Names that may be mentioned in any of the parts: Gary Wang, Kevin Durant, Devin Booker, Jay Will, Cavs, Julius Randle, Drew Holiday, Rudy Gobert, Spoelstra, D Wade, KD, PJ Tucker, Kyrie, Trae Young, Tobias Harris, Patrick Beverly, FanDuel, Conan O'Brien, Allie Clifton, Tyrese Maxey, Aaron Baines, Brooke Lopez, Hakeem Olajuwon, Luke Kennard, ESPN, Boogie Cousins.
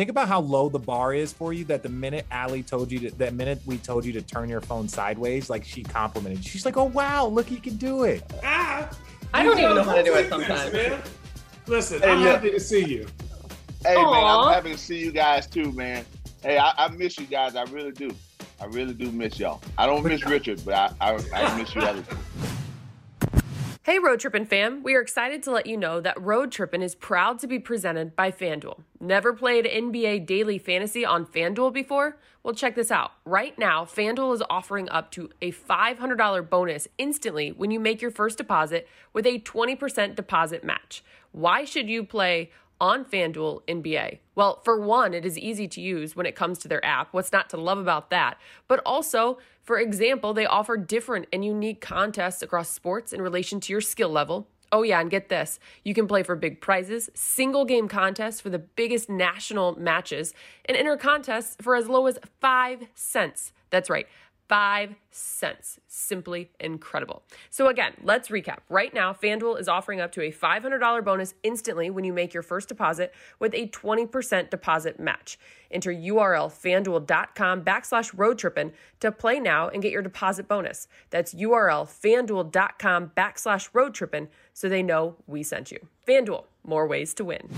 Think about how low the bar is for you that the minute Allie told you to, that minute we told you to turn your phone sideways, like she complimented. She's like, oh, wow, look, you can do it. I don't even know how to do it sometimes. Man. Listen, I'm happy to see you. Hey, man, I'm happy to see you guys too, man. Hey, I miss you guys. I really do. I really do miss y'all. I don't miss Richard, but I miss you guys. Hey, Road Trippin' fam. We are excited to let you know that Road Trippin' is proud to be presented by FanDuel. Never played NBA Daily Fantasy on FanDuel before? Well, check this out. Right now, FanDuel is offering up to a $500 bonus instantly when you make your first deposit with a 20% deposit match. Why should you play on FanDuel NBA? Well, for one, it is easy to use when it comes to their app. What's not to love about that? But also, for example, they offer different and unique contests across sports in relation to your skill level. Oh yeah, and get this. You can play for big prizes, single game contests for the biggest national matches, and enter contests for as low as 5 cents. That's right. 5 cents. Simply incredible. So again, let's recap. Right now, FanDuel is offering up to a $500 bonus instantly when you make your first deposit with a 20% deposit match. Enter URL fanduel.com/roadtrippin to play now and get your deposit bonus. That's URL fanduel.com/roadtrippin so they know we sent you. FanDuel, more ways to win.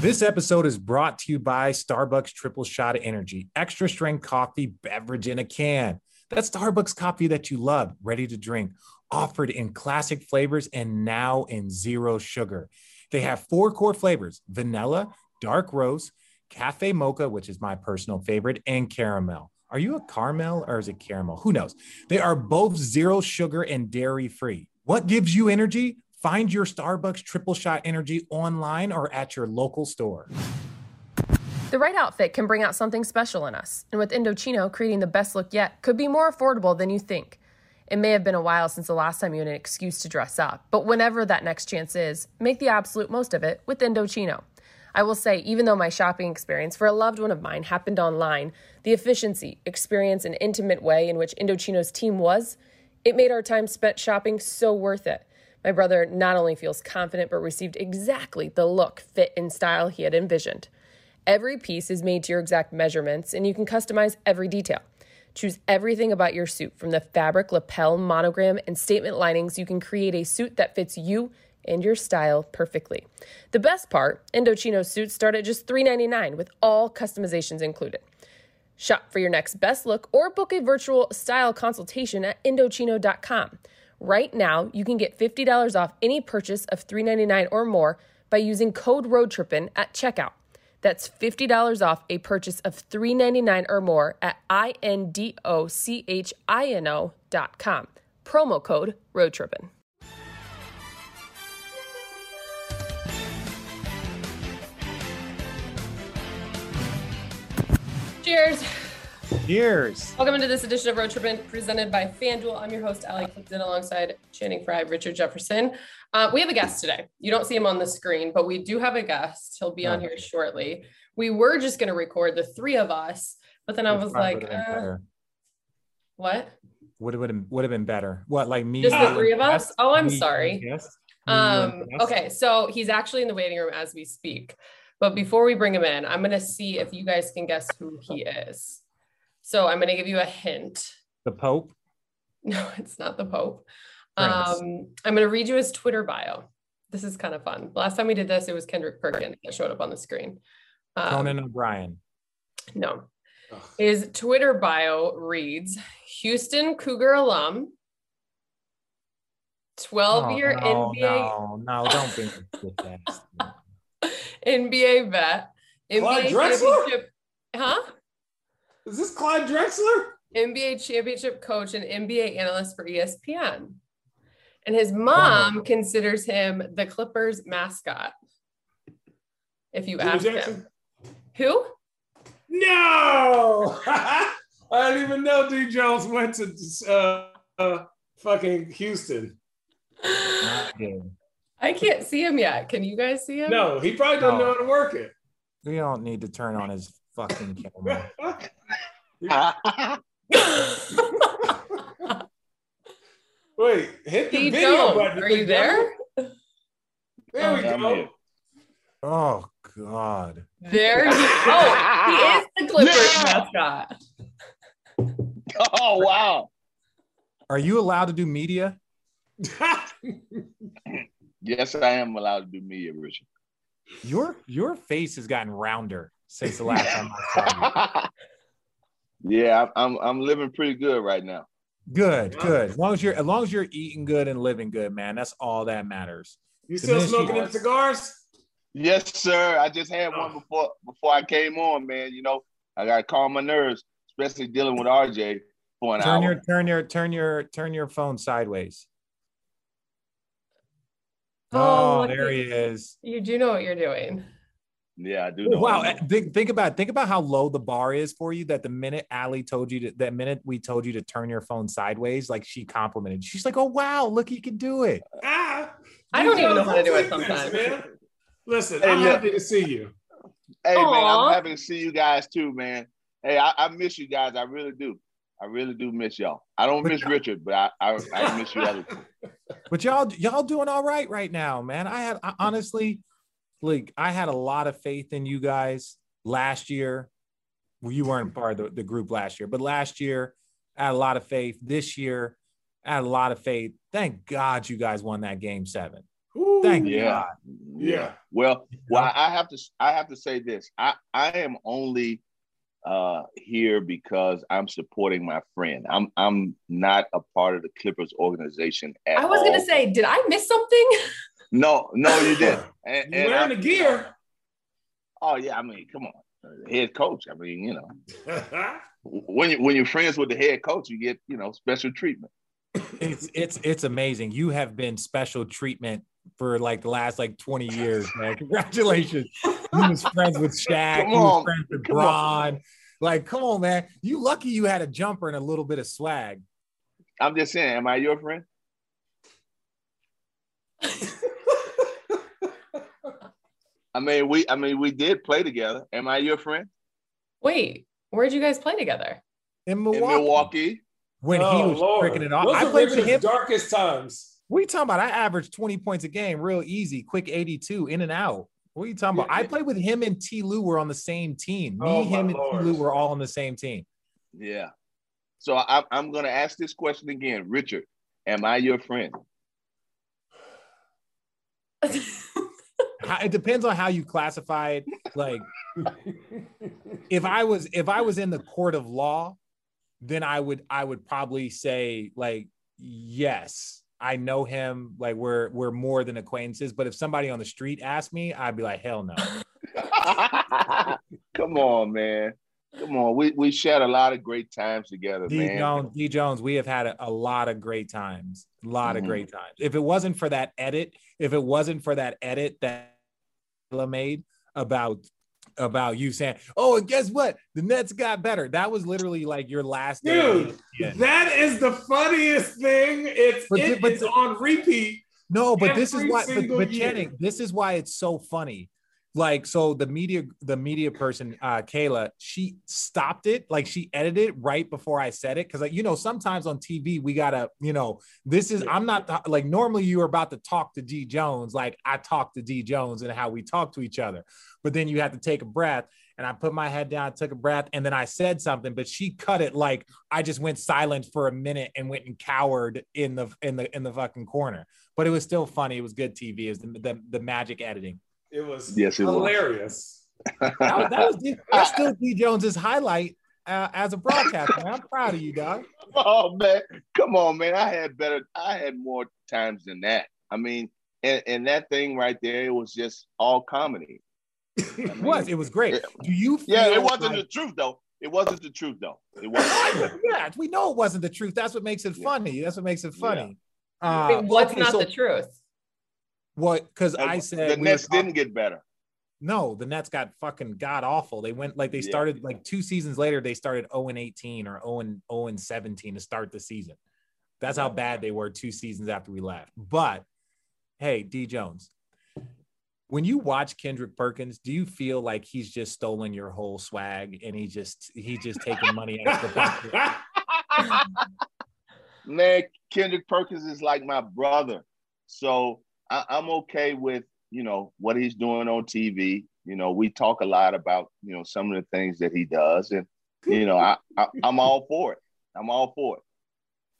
This episode is brought to you by Starbucks Triple Shot Energy, extra strength coffee beverage in a can. That's Starbucks coffee that you love, ready to drink, offered in classic flavors and now in zero sugar. They have 4 core flavors: vanilla, dark roast, cafe mocha, which is my personal favorite, and caramel. Are you a caramel or is it caramel? Who knows? They are both zero sugar and dairy free. What gives you energy? Find your Starbucks Triple Shot Energy online or at your local store. The right outfit can bring out something special in us. And with Indochino, creating the best look yet could be more affordable than you think. It may have been a while since the last time you had an excuse to dress up, but whenever that next chance is, make the absolute most of it with Indochino. I will say, even though my shopping experience for a loved one of mine happened online, the efficiency, experience, and intimate way in which Indochino's team was, it made our time spent shopping so worth it. My brother not only feels confident, but received exactly the look, fit, and style he had envisioned. Every piece is made to your exact measurements, and you can customize every detail. Choose everything about your suit, from the fabric, lapel, monogram, and statement linings. You can create a suit that fits you and your style perfectly. The best part, Indochino suits start at just $3.99 with all customizations included. Shop for your next best look or book a virtual style consultation at Indochino.com. Right now, you can get $50 off any purchase of $3.99 or more by using code ROADTRIPPIN at checkout. That's $50 off a purchase of $3.99 or more at Indochino.com. Promo code ROADTRIPPIN. Cheers. Cheers. Welcome into this edition of Road Trippin' presented by FanDuel. I'm your host, Allie Clifton, alongside Channing Frye, Richard Jefferson. We have a guest today. You don't see him on the screen, but we do have a guest. He'll be on here shortly. We were just going to record the three of us, but then I was like, what? Would have been better. What, like me? Just the three of us? Oh, I'm sorry. Yes. Okay, so he's actually in the waiting room as we speak. But before we bring him in, I'm going to see if you guys can guess who he is. So I'm going to give you a hint. The Pope? No, it's not the Pope. I'm going to read you his Twitter bio. This is kind of fun. Last time we did this, it was Kendrick Perkins that showed up on the screen. Conan O'Brien. No. Ugh. His Twitter bio reads, Houston Cougar alum, 12-year NBA. No, don't be NBA vet. NBA championship. Huh? Is this Clyde Drexler? NBA championship coach and NBA analyst for ESPN. And his mom considers him the Clippers mascot. If you ask him. Who? No! I didn't even know D-Jones went to fucking Houston. I can't see him yet. Can you guys see him? No, he probably doesn't know how to work it. We don't need to turn on his fucking camera. Wait, hit the video button. Are you there? There we go. Oh, God. There he is. Oh, he is the Clippers mascot. Oh, wow. Are you allowed to do media? Yes, I am allowed to do media, Richard. Your face has gotten rounder since the last time I saw you. Yeah, I'm living pretty good right now. Good, good. As long as you're eating good and living good, man, that's all that matters. You still smoking them cigars? Yes, sir. I just had one before I came on, man. You know, I gotta calm my nerves, especially dealing with RJ for an hour. Turn your phone sideways. Oh, there he is. You do know what you're doing. Yeah, I do know. Wow, think about how low the bar is for you. That the minute Allie told you, we told you to turn your phone sideways, like she complimented. She's like, "Oh wow, look, you can do it." I don't even know how to do it sometimes. Man. Listen, hey, I'm happy to see you. Hey, aww, man, I'm happy to see you guys too, man. Hey, I miss you guys. I really do. I really do miss y'all. I don't miss Richard, but I miss you other. But y'all doing all right now, man. I honestly had a lot of faith in you guys last year. Well, you weren't part of the group last year, but last year I had a lot of faith. This year I had a lot of faith. Thank God you guys won that Game 7. Ooh, Thank God. Yeah. Well, I have to say this. I am only here because I'm supporting my friend. I'm not a part of the Clippers organization at all. I was going to say, did I miss something? No, you didn't. And wearing the gear. Oh yeah, I mean, come on, head coach. I mean, you know, when you're friends with the head coach, you get special treatment. It's amazing. You have been special treatment for the last 20 years, man. Congratulations. You was friends with Shaq. You was friends with Bron. Come on, man. You lucky you had a jumper and a little bit of swag. I'm just saying. Am I your friend? I mean, we did play together. Am I your friend? Wait, where'd you guys play together? In Milwaukee. When he was freaking it off. I played with him. Darkest times. What are you talking about? I averaged 20 points a game, real easy, quick 82, in and out. What are you talking about? Yeah. I played with him and T. Lou were on the same team. Me, him, and T. Lou were all on the same team. Yeah. So I'm going to ask this question again. Richard, am I your friend? It depends on how you classify it. If I was in the court of law, then I would probably say yes, I know him. We're more than acquaintances. But if somebody on the street asked me, I'd be like, hell no. Come on, man. Come on. We shared a lot of great times together, man. D-Jones, we have had a lot of great times. A lot of great times. If it wasn't for that edit that Ella made about you saying, oh, and guess what? The Nets got better. That was literally your last day. Dude, that is the funniest thing. It's on repeat. No, but this is why, but Channing, this is why it's so funny. So the media person, Kayla, she stopped it. She edited it right before I said it. Cause sometimes on TV, we gotta, I'm not normally you are about to talk to D Jones. I talked to D Jones and how we talk to each other, but then you have to take a breath. And I put my head down, took a breath, and then I said something, but she cut it. I just went silent for a minute and went and cowered in the fucking corner, but it was still funny. It was good TV. It was the magic editing. It was hilarious. That's still D. Jones's highlight as a broadcaster. Man. I'm proud of you, dog. Oh man, come on, man! I had more times than that. I mean, and that thing right there, it was just all comedy. It was great. Do you? Yeah, it wasn't the truth though. It wasn't the truth though. It wasn't. Yeah, we know it wasn't the truth. That's what makes it funny. That's what makes it funny. Yeah. What's not the truth? What? Because I said the Nets didn't get better. No, the Nets got fucking god awful. They went started 2 seasons later. They started 0-18 or 0-17 to start the season. That's how bad they were 2 seasons after we left. But hey, D Jones, when you watch Kendrick Perkins, do you feel like he's just stolen your whole swag and he's just taking money out of the pocket? Man, Kendrick Perkins is like my brother, so. I'm okay with what he's doing on TV. You know, we talk a lot about, you know, some of the things that he does. And, you know, I'm all for it. I'm all for it.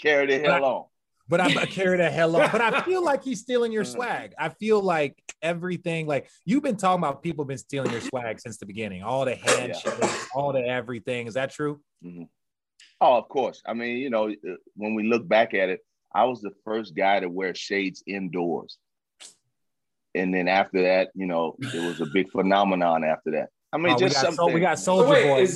Carry the hell on. But I carry the hell on. But I feel like he's stealing your swag. I feel like everything, like you've been talking about, people been stealing your swag since the beginning. All the handshakes, all the everything. Is that true? Mm-hmm. Oh, of course. I mean, you know, when we look back at it, I was the first guy to wear shades indoors. And then after that, you know, it was a big phenomenon after that. I mean, just something. We got Soulja Boy. Are you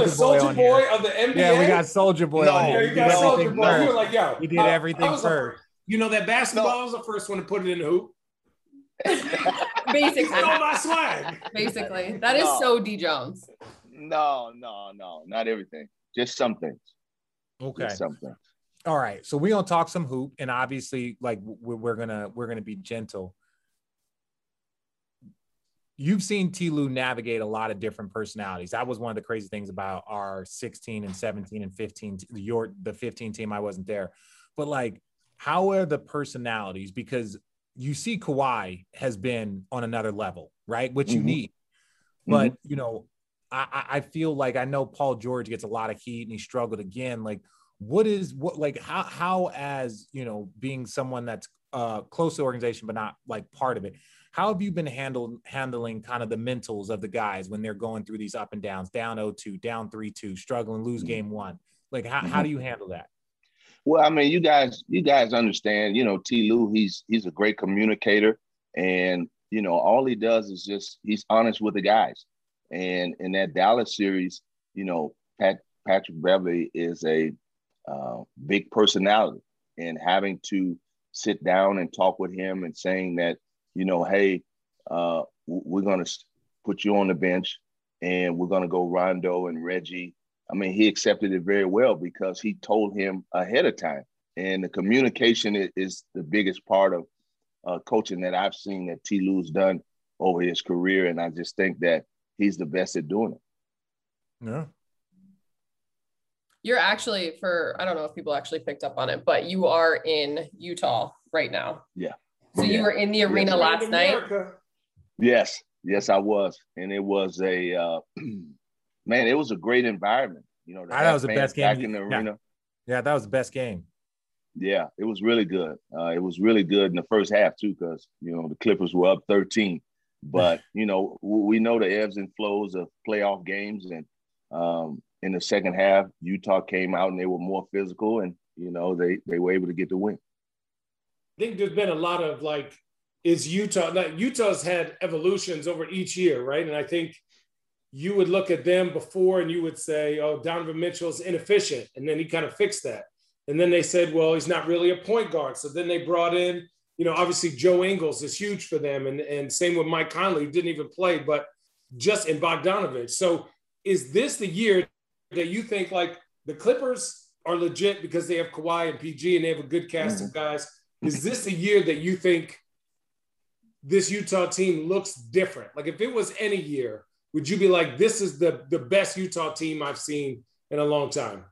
the Soulja Boy of the NBA? Yeah, we got Soulja Boy on here. You got Soulja Boy. We were like, yo. He did everything first. You know, that basketball, I was the first one to put it in the hoop. Basically. You know my swag. Basically. That is so D-Jones. No. Not everything. Just some things. Okay. Just some things. All right. So we're going to talk some hoop. And obviously, like, we're gonna be gentle. You've seen T. Lou navigate a lot of different personalities. That was one of the crazy things about our 16 and 17 and 15, the 15 team. I wasn't there, but like, how are the personalities? Because you see Kawhi has been on another level, right? Which you need, but you know, I feel like, I know Paul George gets a lot of heat and he struggled again. Like how, as you know, being someone that's close to the organization, but not like part of it, how have you been handling kind of the mentals of the guys when they're going through these up and downs, down 0-2, down 3-2, struggling, lose game one? Like, how do you handle that? Well, I mean, you guys understand, you know, T. Lou, he's a great communicator. And, you know, all he does is just, he's honest with the guys. And in that Dallas series, you know, Patrick Beverly is a big personality. And having to sit down and talk with him and saying that, you know, hey, we're going to put you on the bench and we're going to go Rondo and Reggie. I mean, he accepted it very well because he told him ahead of time. And the communication is the biggest part of coaching that I've seen that T. Lou's done over his career. And I just think that he's the best at doing it. Yeah. You're actually I don't know if people actually picked up on it, but you are in Utah right now. Yeah. So you were in the arena last night? Yes, I was. And it was a it was a great environment. You know, that was the best game. Back in the arena. Yeah, that was the best game. Yeah, it was really good. It was really good in the first half too, because you know the Clippers were up 13. But you know, we know the ebbs and flows of playoff games, and in the second half, Utah came out and they were more physical, and you know they were able to get the win. I think there's been a lot of like, Utah's had evolutions over each year, right? And I think you would look at them before and you would say, oh, Donovan Mitchell's inefficient. And then he kind of fixed that. And then they said, well, he's not really a point guard. So then they brought in, you know, obviously Joe Ingles is huge for them. And same with Mike Conley, who didn't even play, but just in Bogdanovich. So is this the year that you think like the Clippers are legit because they have Kawhi and PG and they have a good cast of guys? Is this a year that you think this Utah team looks different? Like if it was any year, would you be like, this is the best Utah team I've seen in a long time?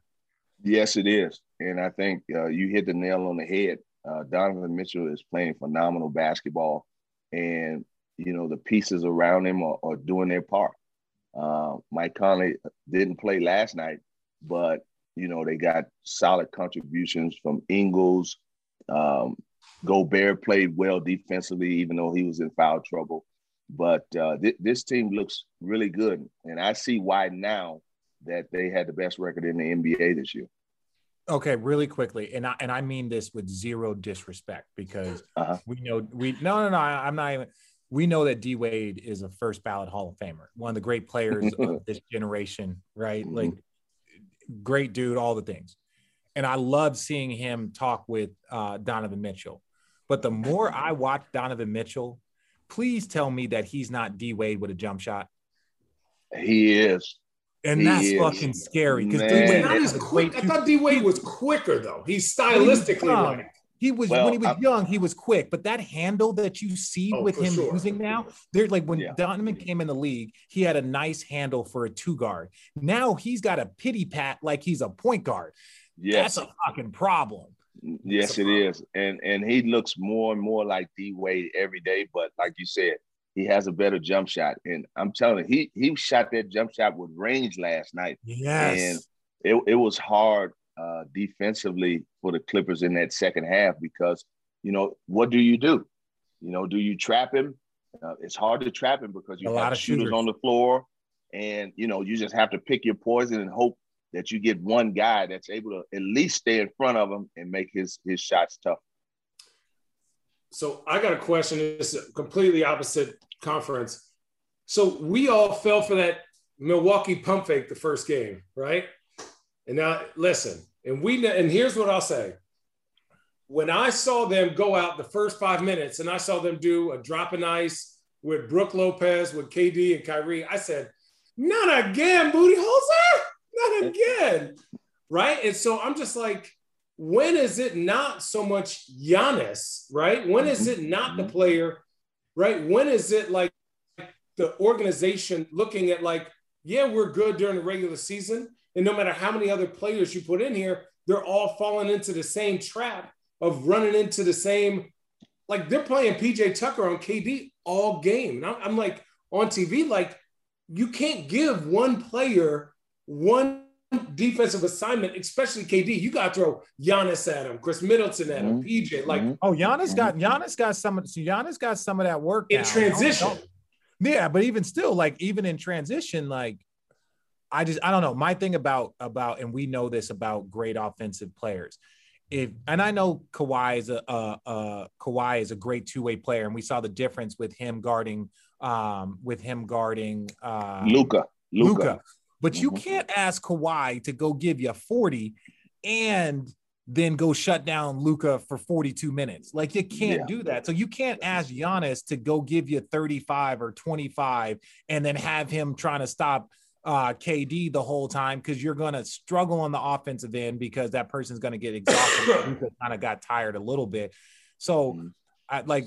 Yes, it is. And I think you hit the nail on the head. Donovan Mitchell is playing phenomenal basketball. And, you know, the pieces around him are doing their part. Mike Conley didn't play last night, but, you know, they got solid contributions from Ingles. Gobert played well defensively, even though he was in foul trouble. But this team looks really good. And I see why now that they had the best record in the NBA this year. Okay, really quickly. And I mean this with zero disrespect because we know that D Wade is a first ballot Hall of Famer, one of the great players of this generation, right? Mm-hmm. Like great dude, all the things. And I love seeing him talk with Donovan Mitchell. But the more I watch Donovan Mitchell, please tell me that he's not D Wade with a jump shot. He is. And that's fucking scary. Because I thought D Wade was quicker, though. He's stylistically right. He was when he was young, he was quick. But that handle that you see with him using now, they're like when Donovan came in the league, he had a nice handle for a two guard. Now he's got a pity pat like he's a point guard. Yes. That's a fucking problem. Yes, it is. And he looks more and more like D Wade every day. But like you said, He has a better jump shot. And I'm telling you, he shot that jump shot with range last night. Yes. And it was hard defensively for the Clippers in that second half because, you know, what do? You know, do you trap him? It's hard to trap him because you have shooters on the floor. And, you know, you just have to pick your poison and hope that you get one guy that's able to at least stay in front of him and make his shots tough. So I got a question. It's a completely opposite conference. So we all fell for that Milwaukee pump fake the first game, right? And now listen, and here's what I'll say. When I saw them go out the first 5 minutes and I saw them do a drop and ice with Brooke Lopez, with KD and Kyrie, I said, not again, booty hoser, not again, right? And so I'm just like, when is it not so much Giannis, right? When is it not the player, right? When is it like the organization looking at like, yeah, we're good during the regular season, and no matter how many other players you put in here, they're all falling into the same trap of running into the same, like they're playing PJ Tucker on KD all game. And I'm like on TV, like you can't give one player one defensive assignment, especially KD. You got to throw Giannis at him, Chris Middleton at him, PJ. Like, oh, Giannis got some of that work in transition. Yeah, but even still, like even in transition, like I don't know. My thing about and we know this about great offensive players. And I know Kawhi is a great two-way player, and we saw the difference with him guarding Luca. But you can't ask Kawhi to go give you 40 and then go shut down Luca for 42 minutes. Like you can't do that. So you can't ask Giannis to go give you 35 or 25 and then have him trying to stop KD the whole time, because you're going to struggle on the offensive end because that person's going to get exhausted. Luca kind of got tired a little bit. So what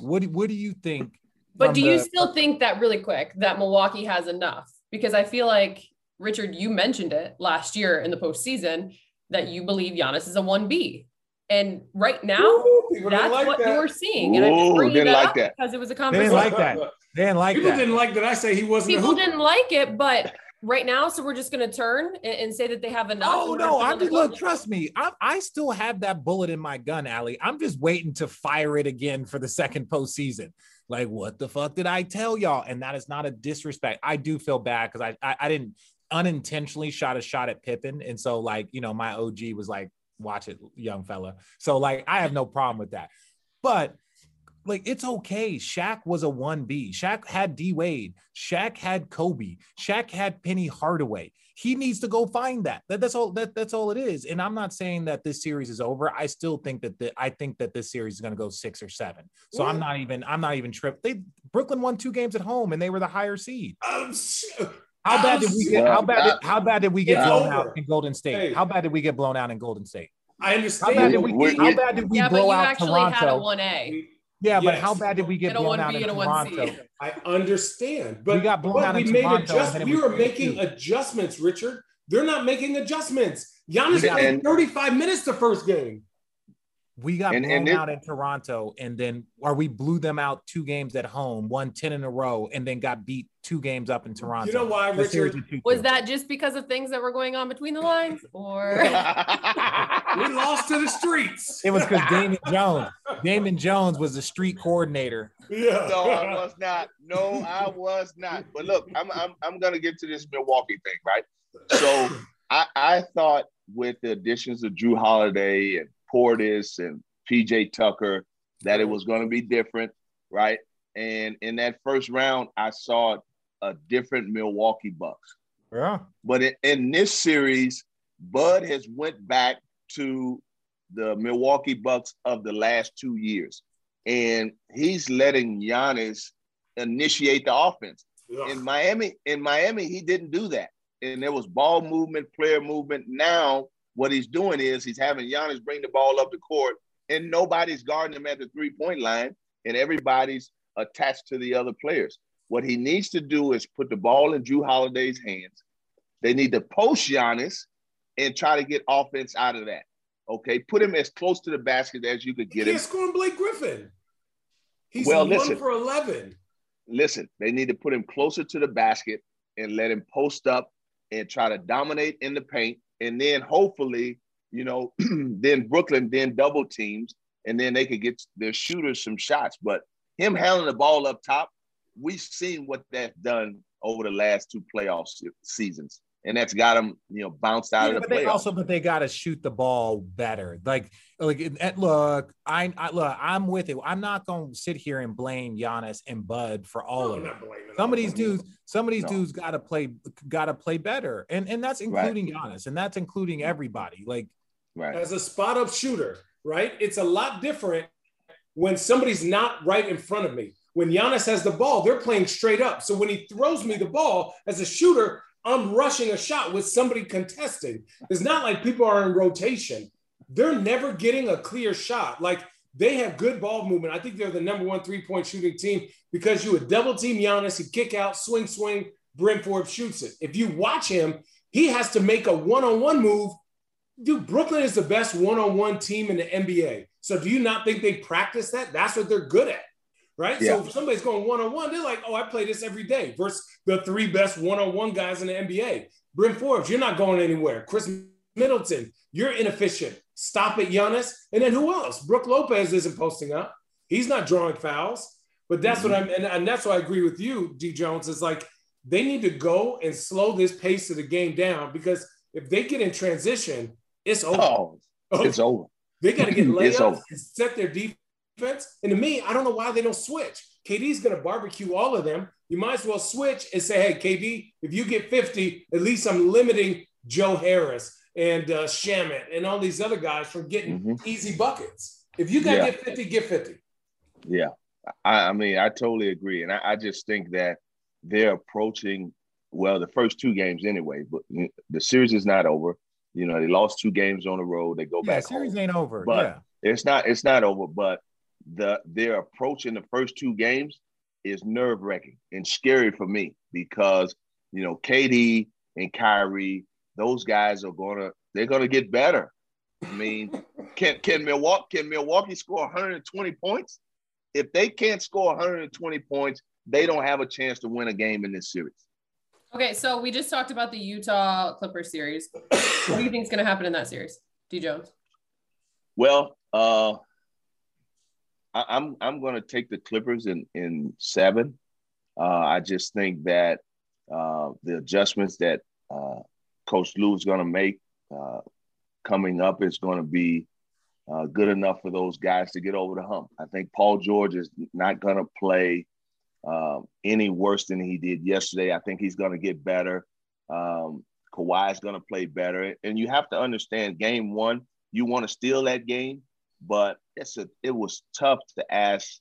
do you think? But do you still think that really quick that Milwaukee has enough? Because I feel like, Richard, you mentioned it last year in the postseason that you believe Giannis is a 1B. And right now, you're seeing. And I just didn't like that because it was a conversation. They didn't like that. People didn't like that I say he wasn't. People didn't like it, but right now, so we're just going to turn and say that they have enough. Oh, no, look, trust me. I still have that bullet in my gun, Allie. I'm just waiting to fire it again for the second postseason. Like, what the fuck did I tell y'all? And that is not a disrespect. I do feel bad because I didn't unintentionally shot a shot at Pippen. And so like, you know, my OG was like, watch it, young fella. So like, I have no problem with that, but like, it's okay. Shaq was a 1B. Shaq had D Wade. Shaq had Kobe. Shaq had Penny Hardaway. He needs to go find that. That's all it is. And I'm not saying that this series is over. I still think that I think that this series is going to go 6 or 7. So I'm not even tripped. Brooklyn won 2 games at home and they were the higher seed. How bad did we get blown out in Golden State? Hey. How bad did we get blown out in Golden State? I understand. How bad did we blow out Toronto? Yeah, but you actually had a 1A. Yeah, yes. But how bad did we get blown out in Toronto? I understand. But we got blown out in Toronto. We were making adjustments, Richard. They're not making adjustments. Giannis played 35 minutes the first game. We got blown out in Toronto, and then we blew them out 2 games at home, won 10 in a row, and then got beat 2 games up in Toronto. You know why, Richard? Was that just because of things that were going on between the lines, or we lost to the streets? It was because Damon Jones was the street coordinator. Yeah. No, I was not. But look, I'm gonna get to this Milwaukee thing, right? So I thought with the additions of Drew Holiday and Portis and PJ Tucker, that it was going to be different, right? And in that first round, I saw a different Milwaukee Bucks. Yeah. But in this series, Bud has went back to the Milwaukee Bucks of the last 2 years, and he's letting Giannis initiate the offense. Yeah. In Miami, he didn't do that, and there was ball movement, player movement. Now, what he's doing is he's having Giannis bring the ball up the court, and nobody's guarding him at the three-point line, and everybody's attached to the other players. What he needs to do is put the ball in Drew Holiday's hands. They need to post Giannis and try to get offense out of that, okay? Put him as close to the basket as you could get him. He's scoring Blake Griffin. He's 1 for 11. listen, they need to put him closer to the basket and let him post up and try to dominate in the paint. And then hopefully, you know, then Brooklyn then double teams, and then they could get their shooters some shots. But him handling the ball up top, we've seen what that's done over the last two playoff seasons. And that's got them, you know, bounced out of the playoffs. But they got to shoot the ball better. Look, I'm with you. I'm not going to sit here and blame Giannis and Bud for all of it. Some of these dudes got to play better, and that's including Giannis, and that's including everybody. As a spot up shooter, right? It's a lot different when somebody's not right in front of me. When Giannis has the ball, they're playing straight up. So when he throws me the ball as a shooter, I'm rushing a shot with somebody contesting. It's not like people are in rotation. They're never getting a clear shot. Like, they have good ball movement. I think they're the number 1 3-point shooting team because you would double team Giannis, he'd kick out, swing, Bryn Forbes shoots it. If you watch him, he has to make a one-on-one move. Dude, Brooklyn is the best one-on-one team in the NBA. So do you not think they practice that? That's what they're good at. Right? Yeah. So if somebody's going one-on-one, they're like, oh, I play this every day versus the three best one-on-one guys in the NBA. Bryn Forbes, you're not going anywhere. Chris Middleton, you're inefficient. Stop it, Giannis. And then who else? Brooke Lopez isn't posting up. He's not drawing fouls. But that's and that's why I agree with you, D. Jones. It's like they need to go and slow this pace of the game down, because if they get in transition, it's over. It's over. They got to get layups and set their defense. And to me, I don't know why they don't switch. KD's going to barbecue all of them. You might as well switch and say, hey, KD, if you get 50, at least I'm limiting Joe Harris and Shamet and all these other guys from getting easy buckets. If you got to get 50, get 50. Yeah, I mean, I totally agree. And I just think that they're approaching, well, the first two games anyway, but the series is not over. You know, they lost two games on the road. They go back home. The series ain't over. But it's not over, but their approach in the first two games is nerve-wracking and scary for me because, you know, KD and Kyrie, those guys they're gonna get better. I mean, can Milwaukee score 120 points? If they can't score 120 points, they don't have a chance to win a game in this series. Okay, so we just talked about the Utah Clippers series. What do you think is gonna happen in that series, D. Jones? Well, I'm going to take the Clippers in seven. I just think that the adjustments that Coach Lou is going to make coming up is going to be good enough for those guys to get over the hump. I think Paul George is not going to play any worse than he did yesterday. I think he's going to get better. Kawhi is going to play better. And you have to understand, game one, you want to steal that game, but it was tough to ask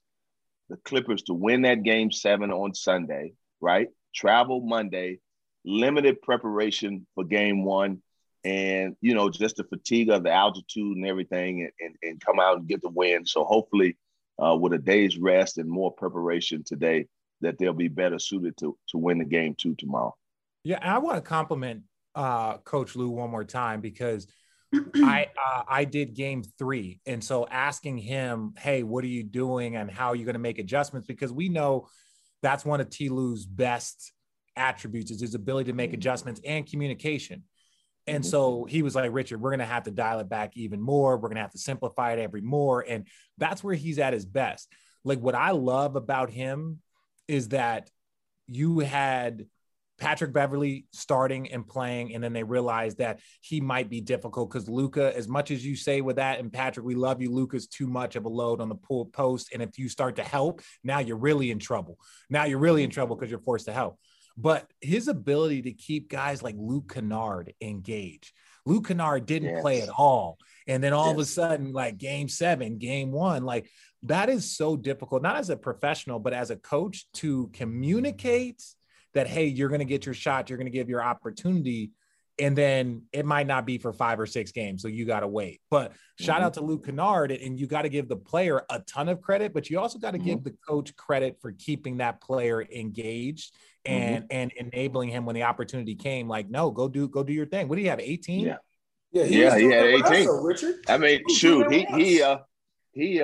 the Clippers to win that game seven on Sunday, right? Travel Monday, limited preparation for game one, and, you know, just the fatigue of the altitude and everything, and come out and get the win. So hopefully with a day's rest and more preparation today, that they'll be better suited to win the game two tomorrow. Yeah, I want to compliment Coach Lou one more time because – I did game three. And so asking him, hey, what are you doing and how are you going to make adjustments? Because we know that's one of T. Lou's best attributes is his ability to make adjustments and communication. And so he was like, Richard, we're going to have to dial it back even more. We're going to have to simplify it more. And that's where he's at his best. Like, what I love about him is that you had Patrick Beverly starting and playing, and then they realized that he might be difficult because Luca, as much as you say with that, and Patrick, we love you, Luca's too much of a load on the post. And if you start to help, now you're really in trouble. Now you're really in trouble because you're forced to help. But his ability to keep guys like Luke Kennard engaged. Luke Kennard didn't play at all. And then all of a sudden, like game seven, game one, like that is so difficult, not as a professional, but as a coach to communicate that, hey, you're going to get your shot, you're going to give your opportunity, and then it might not be for 5 or 6 games, so you got to wait. But shout out to Luke Kennard, and you got to give the player a ton of credit, but you also got to give the coach credit for keeping that player engaged and enabling him when the opportunity came. Like, no, go do your thing. What do you have, 18? He had 18. Richard, I mean, shoot, he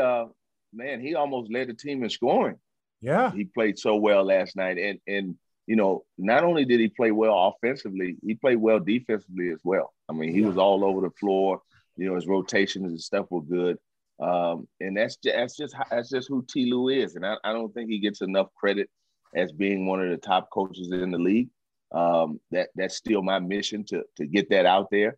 man, he almost led the team in scoring. Yeah. He played so well last night. And you know, not only did he play well offensively, he played well defensively as well. I mean, he was all over the floor. You know, his rotations and stuff were good. And that's just who T. Lou is. And I don't think he gets enough credit as being one of the top coaches in the league. That's still my mission to get that out there.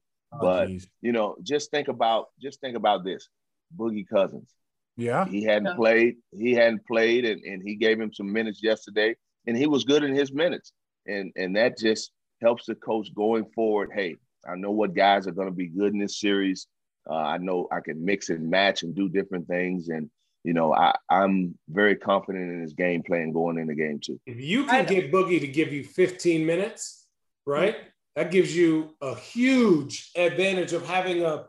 You know, just think about this. Boogie Cousins. Yeah. He hadn't played and he gave him some minutes yesterday, and he was good in his minutes. And that just helps the coach going forward. Hey, I know what guys are going to be good in this series. I know I can mix and match and do different things. And, you know, I'm very confident in his game plan going into game two. If you can get Boogie to give you 15 minutes, right, that gives you a huge advantage of having a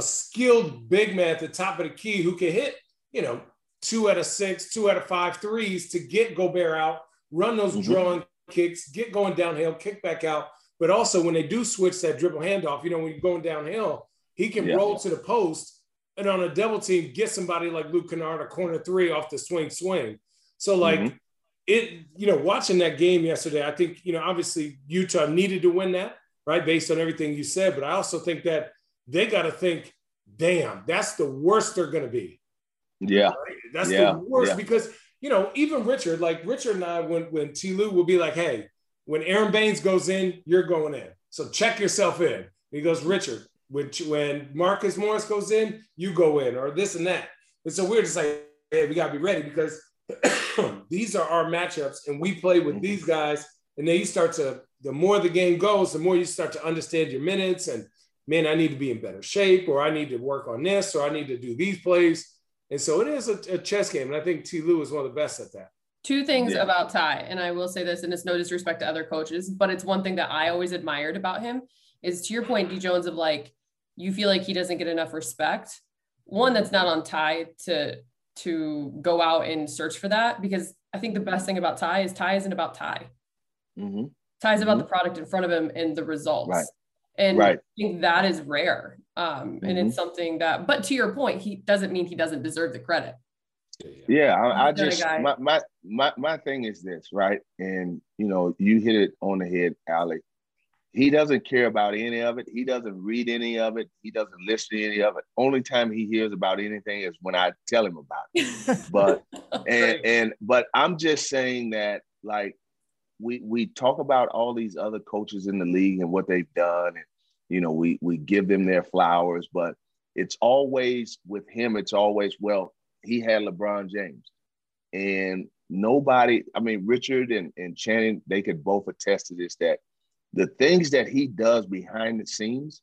skilled big man at the top of the key who can hit, you know, 2 out of 6, 2 out of 5 threes to get Gobert out, run those drawing kicks, get going downhill, kick back out. But also when they do switch that dribble handoff, you know, when you're going downhill, he can roll to the post and on a double team, get somebody like Luke Kennard, a corner three off the swing. So like watching that game yesterday, I think, you know, obviously Utah needed to win that, right, based on everything you said. But I also think that they got to think, damn, that's the worst they're going to be. Yeah. Right? That's the worst because, you know, even Richard and I, when T. Lou will be like, hey, when Aaron Baines goes in, you're going in. So check yourself in. And he goes, Richard, when Marcus Morris goes in, you go in, or this and that. And so we're just like, hey, we got to be ready because these are our matchups and we play with these guys. And then you start to, the more the game goes, the more you start to understand your minutes and, man, I need to be in better shape, or I need to work on this, or I need to do these plays. And so it is a chess game. And I think T. Lou is one of the best at that. Two things about Ty, and I will say this, and it's no disrespect to other coaches, but it's one thing that I always admired about him is, to your point, D-Jones, of like, you feel like he doesn't get enough respect. One, that's not on Ty to go out and search for that, because I think the best thing about Ty isn't about Ty. Mm-hmm. Ty's about the product in front of him and the results. Right. And I think that is rare. And it's something that, but to your point, he doesn't mean he doesn't deserve the credit. Yeah. I just, my thing is this, right? And, you know, you hit it on the head, Allie. He doesn't care about any of it. He doesn't read any of it. He doesn't listen to any of it. Only time he hears about anything is when I tell him about it. But I'm just saying that, like, we talk about all these other coaches in the league and what they've done. And, you know, we give them their flowers, but it's always with him. It's always, well, he had LeBron James and nobody, I mean, Richard and Channing, they could both attest to this, that the things that he does behind the scenes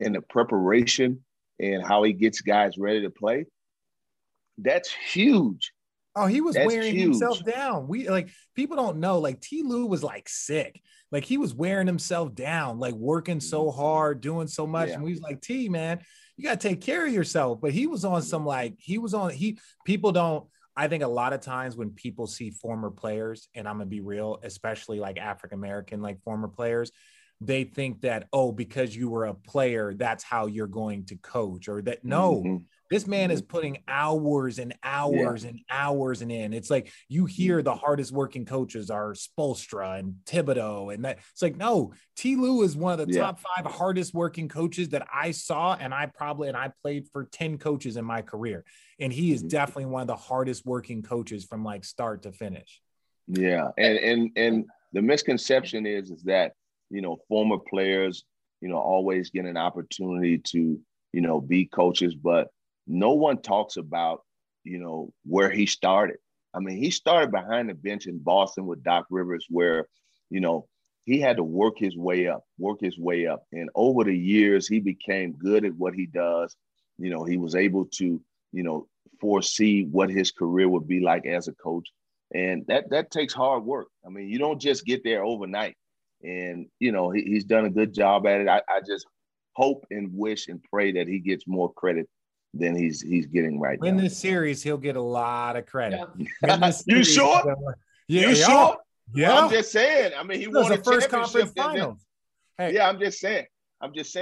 and the preparation and how he gets guys ready to play, that's huge. Oh, he was wearing himself down. We like people don't know. Like T. Lou was like sick. Like he was wearing himself down, like working so hard, doing so much. Yeah. And we was like, T, man, you gotta take care of yourself. But he was on some like people don't. I think a lot of times when people see former players, and I'm gonna be real, especially like African American, like former players, they think that, oh, because you were a player, that's how you're going to coach, or that This man is putting hours and hours and hours and in. It's like you hear the hardest working coaches are Spoelstra and Thibodeau, and that it's like, no, T. Lou is one of the top 5 hardest working coaches that I saw, and I played for 10 coaches in my career, and he is definitely one of the hardest working coaches from like start to finish. Yeah, and the misconception is that, you know, former players, you know, always get an opportunity to, you know, be coaches, but no one talks about, you know, where he started. I mean, he started behind the bench in Boston with Doc Rivers, where, you know, he had to work his way up. And over the years, he became good at what he does. You know, he was able to, you know, foresee what his career would be like as a coach. And that takes hard work. I mean, you don't just get there overnight. And, you know, he's done a good job at it. I just hope and wish and pray that he gets more credit than he's getting right now. In this series, he'll get a lot of credit. Yeah. You sure? Yeah, you sure? Yeah. I'm just saying. I mean, he won the first conference finals. Hey. Yeah, I'm just saying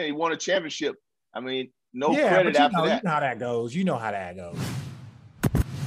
he won a championship. I mean, no credit after that. You know how that goes.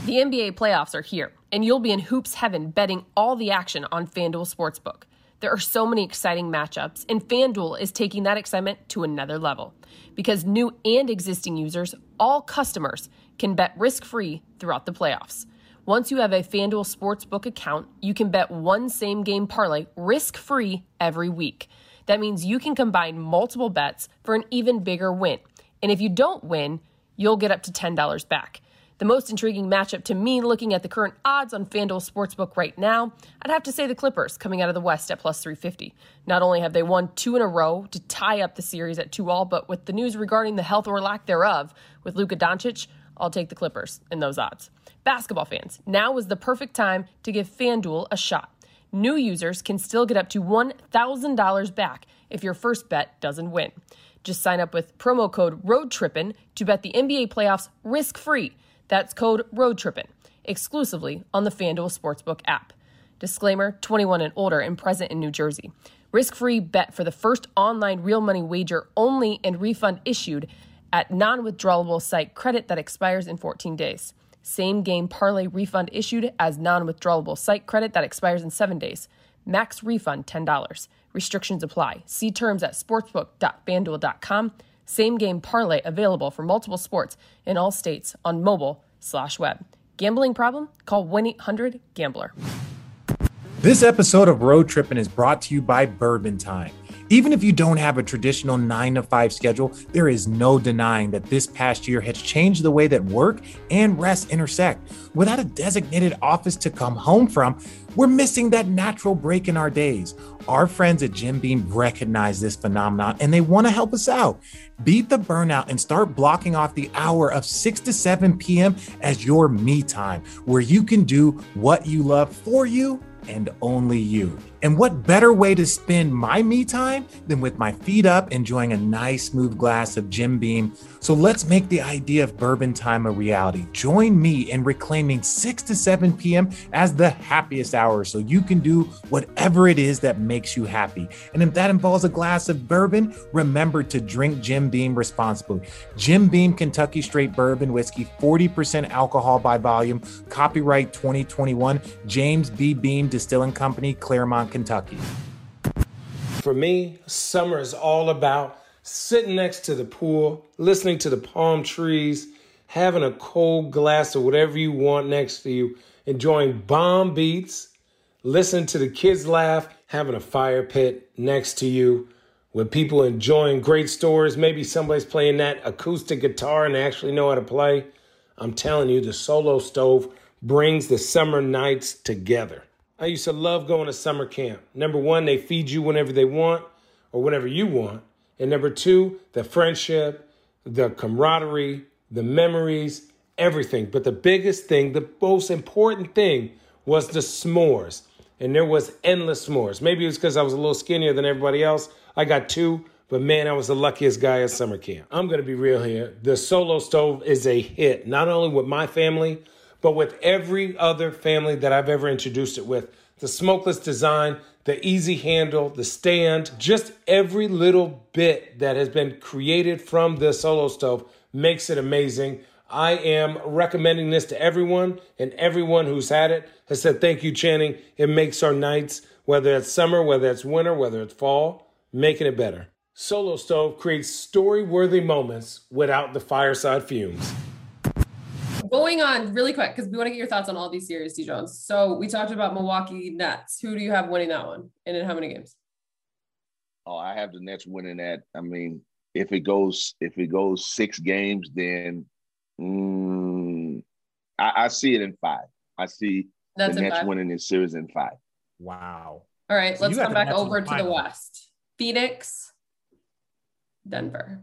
The NBA playoffs are here, and you'll be in hoops heaven betting all the action on FanDuel Sportsbook. There are so many exciting matchups, and FanDuel is taking that excitement to another level. Because new and existing users, all customers, can bet risk-free throughout the playoffs. Once you have a FanDuel Sportsbook account, you can bet one same-game parlay risk-free every week. That means you can combine multiple bets for an even bigger win. And if you don't win, you'll get up to $10 back. The most intriguing matchup to me, looking at the current odds on FanDuel Sportsbook right now, I'd have to say the Clippers coming out of the West at plus 350. Not only have they won two in a row to tie up the series at 2-2, but with the news regarding the health or lack thereof with Luka Doncic, I'll take the Clippers in those odds. Basketball fans, now is the perfect time to give FanDuel a shot. New users can still get up to $1,000 back if your first bet doesn't win. Just sign up with promo code Road Trippin' to bet the NBA playoffs risk-free. That's code Road Trippin', exclusively on the FanDuel Sportsbook app. Disclaimer, 21 and older and present in New Jersey. Risk-free bet for the first online real money wager only and refund issued at non-withdrawable site credit that expires in 14 days. Same game parlay refund issued as non-withdrawable site credit that expires in 7 days. Max refund $10. Restrictions apply. See terms at sportsbook.fanduel.com. Same game parlay available for multiple sports in all states on mobile/web. Gambling problem? Call 1-800-GAMBLER. This episode of Road Trippin' is brought to you by Bourbon Time. Even if you don't have a traditional 9-to-5 schedule, there is no denying that this past year has changed the way that work and rest intersect. Without a designated office to come home from, we're missing that natural break in our days. Our friends at Jim Beam recognize this phenomenon and they want to help us out. Beat the burnout and start blocking off the hour of 6 to 7 p.m. as your me time, where you can do what you love for you and only you. And what better way to spend my me time than with my feet up, enjoying a nice smooth glass of Jim Beam. So let's make the idea of Bourbon Time a reality. Join me in reclaiming 6 to 7 p.m. as the happiest hour so you can do whatever it is that makes you happy. And if that involves a glass of bourbon, remember to drink Jim Beam responsibly. Jim Beam Kentucky Straight Bourbon Whiskey, 40% alcohol by volume, copyright 2021, James B. Beam Distilling Company, Claremont, Kentucky. For me, summer is all about sitting next to the pool, listening to the palm trees, having a cold glass of whatever you want next to you, enjoying bomb beats, listening to the kids laugh, having a fire pit next to you with people enjoying great stories. Maybe somebody's playing that acoustic guitar and they actually know how to play. I'm telling you, the solo stove brings the summer nights together. I used to love going to summer camp. Number one, they feed you whenever they want or whenever you want. And number two, the friendship, the camaraderie, the memories, everything. But the biggest thing, the most important thing was the s'mores. And there was endless s'mores. Maybe it was because I was a little skinnier than everybody else. I got two, but man, I was the luckiest guy at summer camp. I'm going to be real here. The solo stove is a hit, not only with my family, but with every other family that I've ever introduced it with. The smokeless design, the easy handle, the stand, just every little bit that has been created from the solo stove makes it amazing. I am recommending this to everyone, and everyone who's had it has said, thank you, Channing. It makes our nights, whether it's summer, whether it's winter, whether it's fall, making it better. Solo stove creates story-worthy moments without the fireside fumes. Going on really quick, because we want to get your thoughts on all these series, D-Jones. So we talked about Milwaukee Nets. Who do you have winning that one? And in how many games? Oh, I have the Nets winning that. I mean, if it goes 6 games, then I see it in 5. I see Nets the Nets winning this series in 5. Wow. All right, so let's come back over to the West. Phoenix, Denver.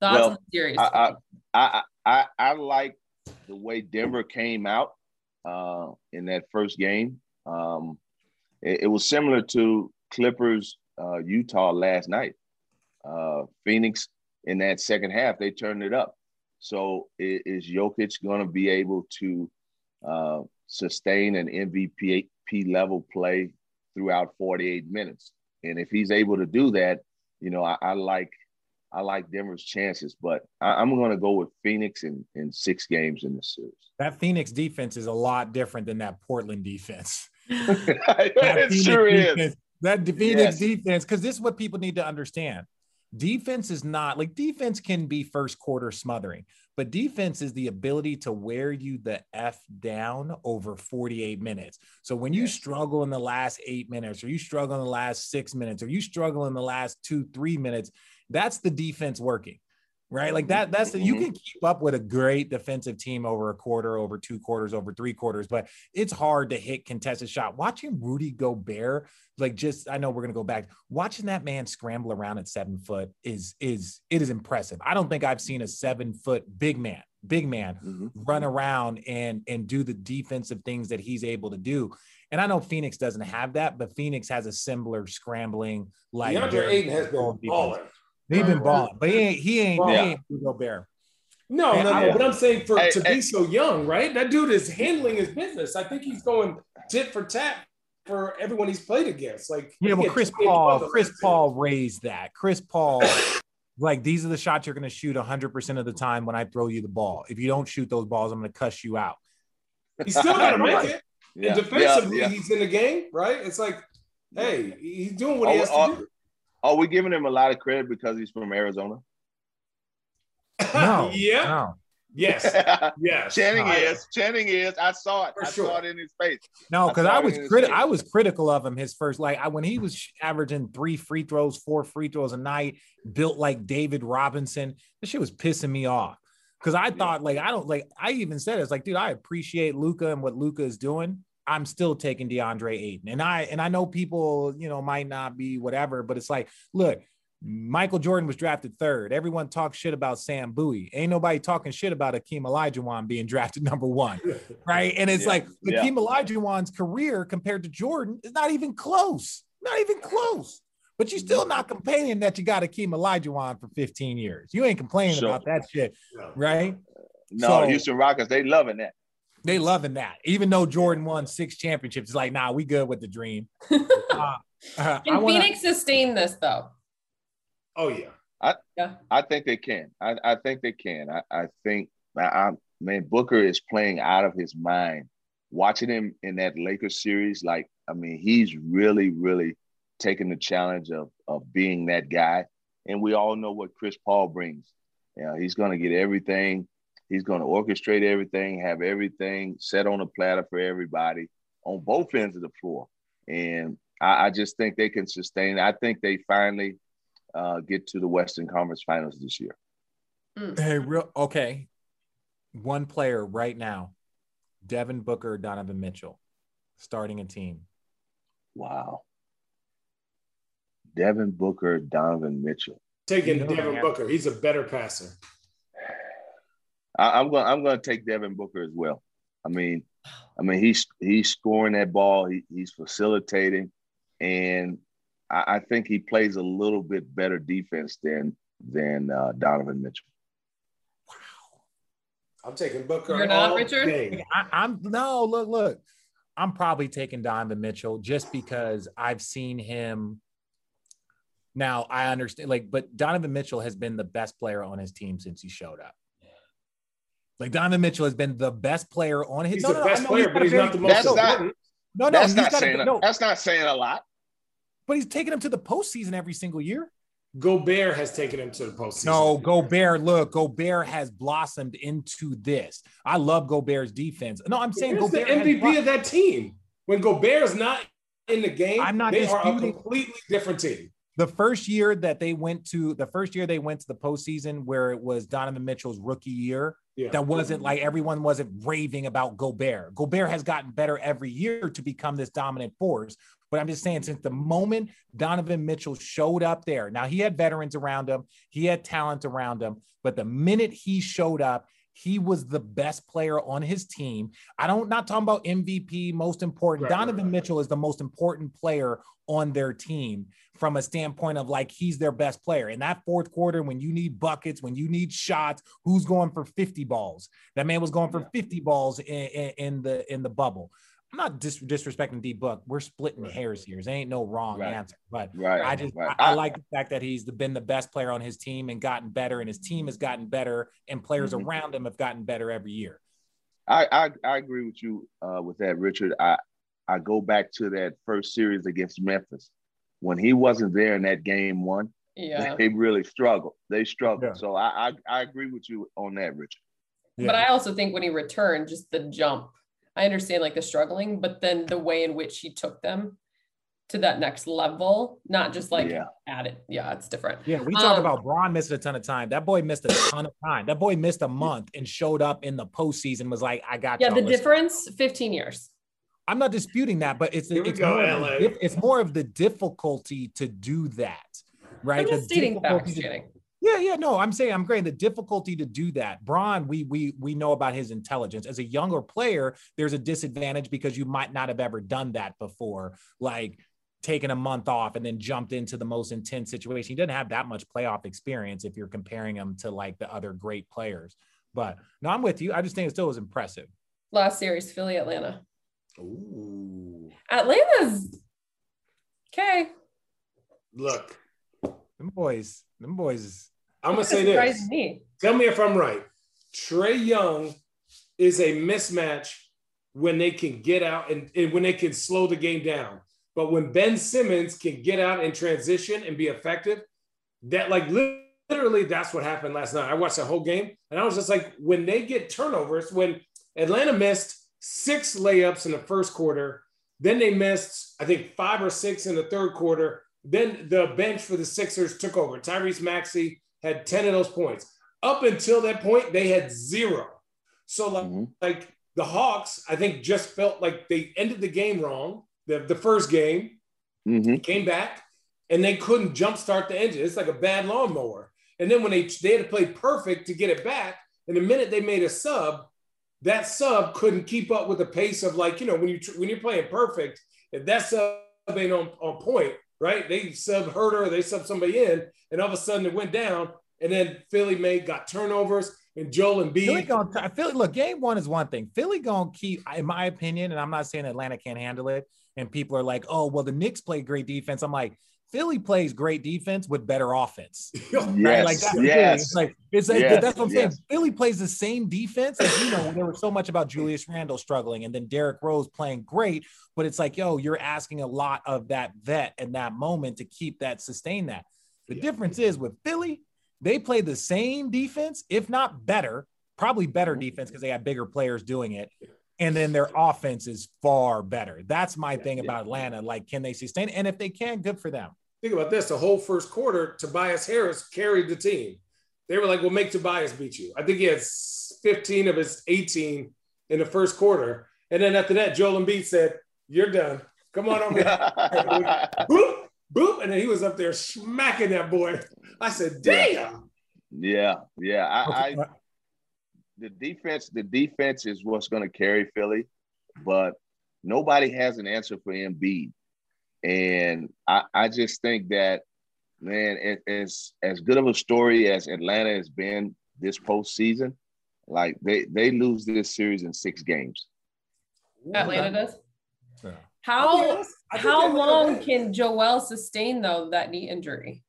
Thoughts on the series? I like the way Denver came out in that first game. It was similar to Clippers, Utah last night. Phoenix in that second half, they turned it up. So is Jokic going to be able to sustain an MVP level play throughout 48 minutes? And if he's able to do that, you know, I like I like Denver's chances, but I'm going to go with Phoenix in 6 games in this series. That Phoenix defense is a lot different than that Portland defense. It sure is. That Phoenix defense, because this is what people need to understand. Defense is not like defense can be first quarter smothering, but defense is the ability to wear you the F down over 48 minutes. So when you struggle in the last 8 minutes, or you struggle in the last 6 minutes, or you struggle in the last 2-3 minutes, that's the defense working, right? Like that's the, you can keep up with a great defensive team over a quarter, over 2 quarters, over 3 quarters, but it's hard to hit contested shot. Watching Rudy Gobert, like just, I know we're going to go back, watching that man scramble around at 7 foot is impressive. I don't think I've seen a 7 foot big man run around and do the defensive things that he's able to do. And I know Phoenix doesn't have that, but Phoenix has a similar scrambling. Like DeAndre Ayton has been balling. They've been balling, but he ain't Gobert. No, but I'm saying to be so young, right? That dude is handling his business. I think he's going tit for tat for everyone he's played against. Like, yeah, well, Chris Paul raised that. Chris Paul, like, these are the shots you're going to shoot 100% of the time when I throw you the ball. If you don't shoot those balls, I'm going to cuss you out. He's still going to make it. Yeah. And defensively, he's in the game, right? It's like, hey, he's doing what he has to do. Are we giving him a lot of credit because he's from Arizona? No. Yeah. No. Yes. Channing is. I saw it. I saw it in his face. No, because I was critical of him his first. Like when he was averaging 4 free throws a night, built like David Robinson, this shit was pissing me off. Because I thought I even said it's like, dude, I appreciate Luca and what Luca is doing. I'm still taking DeAndre Ayton. And I know people, might not be whatever, but it's like, look, Michael Jordan was drafted 3rd. Everyone talks shit about Sam Bowie. Ain't nobody talking shit about Hakeem Olajuwon being drafted number 1, right? And it's Hakeem Olajuwon's career compared to Jordan is not even close. Not even close. But you're still not complaining that you got Hakeem Olajuwon for 15 years. You ain't complaining about that shit, right? No, Houston Rockets, they loving that. They loving that. Even though Jordan won 6 championships, it's like, nah, we good with the dream. Can Phoenix sustain this, though? Oh, yeah. I think they can. I think they can. I think Booker is playing out of his mind. Watching him in that Lakers series, he's really, really taking the challenge of being that guy. And we all know what Chris Paul brings. He's going to get everything. He's going to orchestrate everything, have everything set on a platter for everybody on both ends of the floor. And I just think they can sustain. I think they finally get to the Western Conference Finals this year. Hey, okay. One player right now, Devin Booker, Donovan Mitchell, starting a team. Wow. Devin Booker, Donovan Mitchell. Taking Devin Booker. He's a better passer. I'm going to take Devin Booker as well. I mean he's scoring that ball. He's facilitating, and I think he plays a little bit better defense than Donovan Mitchell. Wow, I'm taking Booker. You're not, Richard? Day. I'm no. Look. I'm probably taking Donovan Mitchell just because I've seen him. Now I understand, but Donovan Mitchell has been the best player on his team since he showed up. Like, Donovan Mitchell has been the best player on his team. He's the best player, but he's not the most important. That's not saying a lot. But he's taken him to the postseason every single year. Gobert has taken him to the postseason. No, Gobert has blossomed into this. I love Gobert's defense. No, I'm saying Gobert is the MVP of that team. When Gobert's not in the game, they are a completely different team. The first year they went to the postseason, where it was Donovan Mitchell's rookie year, that wasn't like everyone wasn't raving about Gobert. Gobert has gotten better every year to become this dominant force. But I'm just saying, since the moment Donovan Mitchell showed up there, now he had veterans around him, he had talent around him, but the minute he showed up, he was the best player on his team. Not talking about MVP, most important. Right, Donovan Mitchell is the most important player on their team from a standpoint of he's their best player. In that fourth quarter, when you need buckets, when you need shots, who's going for 50 balls? That man was going for 50 balls in the bubble. I'm not disrespecting D Book. We're splitting hairs here. There ain't no wrong answer. But I like the fact that he's been the best player on his team and gotten better, and his team has gotten better, and players around him have gotten better every year. I agree with you with that, Richard. I go back to that first series against Memphis. When he wasn't there in that game one, they really struggled. They struggled. Yeah. So I agree with you on that, Richard. Yeah. But I also think when he returned, just the jump, I understand like the struggling, but then the way in which he took them to that next level, not just like at it. Yeah, it's different. Yeah, we talk about Bron missing a ton of time. That boy missed a ton of time. That boy missed a month and showed up in the postseason, was like, I got the difference, 15 years. I'm not disputing that, but it's more of the difficulty to do that, right? I'm just stating facts, Channing. I'm saying I'm great. The difficulty to do that. Bron, we know about his intelligence. As a younger player, there's a disadvantage because you might not have ever done that before, like taking a month off and then jumped into the most intense situation. He doesn't have that much playoff experience if you're comparing him to like the other great players. But no, I'm with you. I just think it still was impressive. Last series, Philly, Atlanta. Ooh. Atlanta's okay. Look. Them boys. I'm going to say this. Me. Tell me if I'm right. Trae Young is a mismatch when they can get out and when they can slow the game down. But when Ben Simmons can get out and transition and be effective, that like literally that's what happened last night. I watched the whole game, and I was just like, when they get turnovers, when Atlanta missed 6 layups in the first quarter, then they missed, I think, 5 or 6 in the third quarter. Then the bench for the Sixers took over. Tyrese Maxey had 10 of those points. Up until that point, they had 0. So, like the Hawks, I think, just felt like they ended the game wrong. The first game came back, and they couldn't jumpstart the engine. It's like a bad lawnmower. And then when they had to play perfect to get it back, and the minute they made a sub, that sub couldn't keep up with the pace of, like, you know, when you're playing perfect, if that sub ain't on point, right? They sub Herder, they sub somebody in, and all of a sudden it went down. And then Philly got turnovers, and Joel Embiid. Look, game one is one thing. Philly gonna keep, in my opinion, and I'm not saying Atlanta can't handle it. And people are like, oh, well, the Knicks play great defense. I'm like, Philly plays great defense with better offense. Yes, right? Like that's that's what I'm saying. Philly plays the same defense. Like, you know, there was so much about Julius Randle struggling and then Derrick Rose playing great, but it's like, yo, you're asking a lot of that vet in that moment to keep that, sustain that. The difference is with Philly, they play the same defense, if not better, probably better defense because they have bigger players doing it. And then their offense is far better. That's my thing about Atlanta. Like, can they sustain? And if they can, good for them. Think about this. The whole first quarter, Tobias Harris carried the team. They were like, we'll make Tobias beat you. I think he had 15 of his 18 in the first quarter. And then after that, Joel Embiid said, you're done. Come on over. Boop, boop. And then he was up there smacking that boy. I said, damn. Yeah. The defense is what's going to carry Philly, but nobody has an answer for Embiid. And I just think that, man, it's as good of a story as Atlanta has been this postseason. Like, they lose this series in 6 games. Atlanta does? Yeah. How long can Joel sustain, though, that knee injury?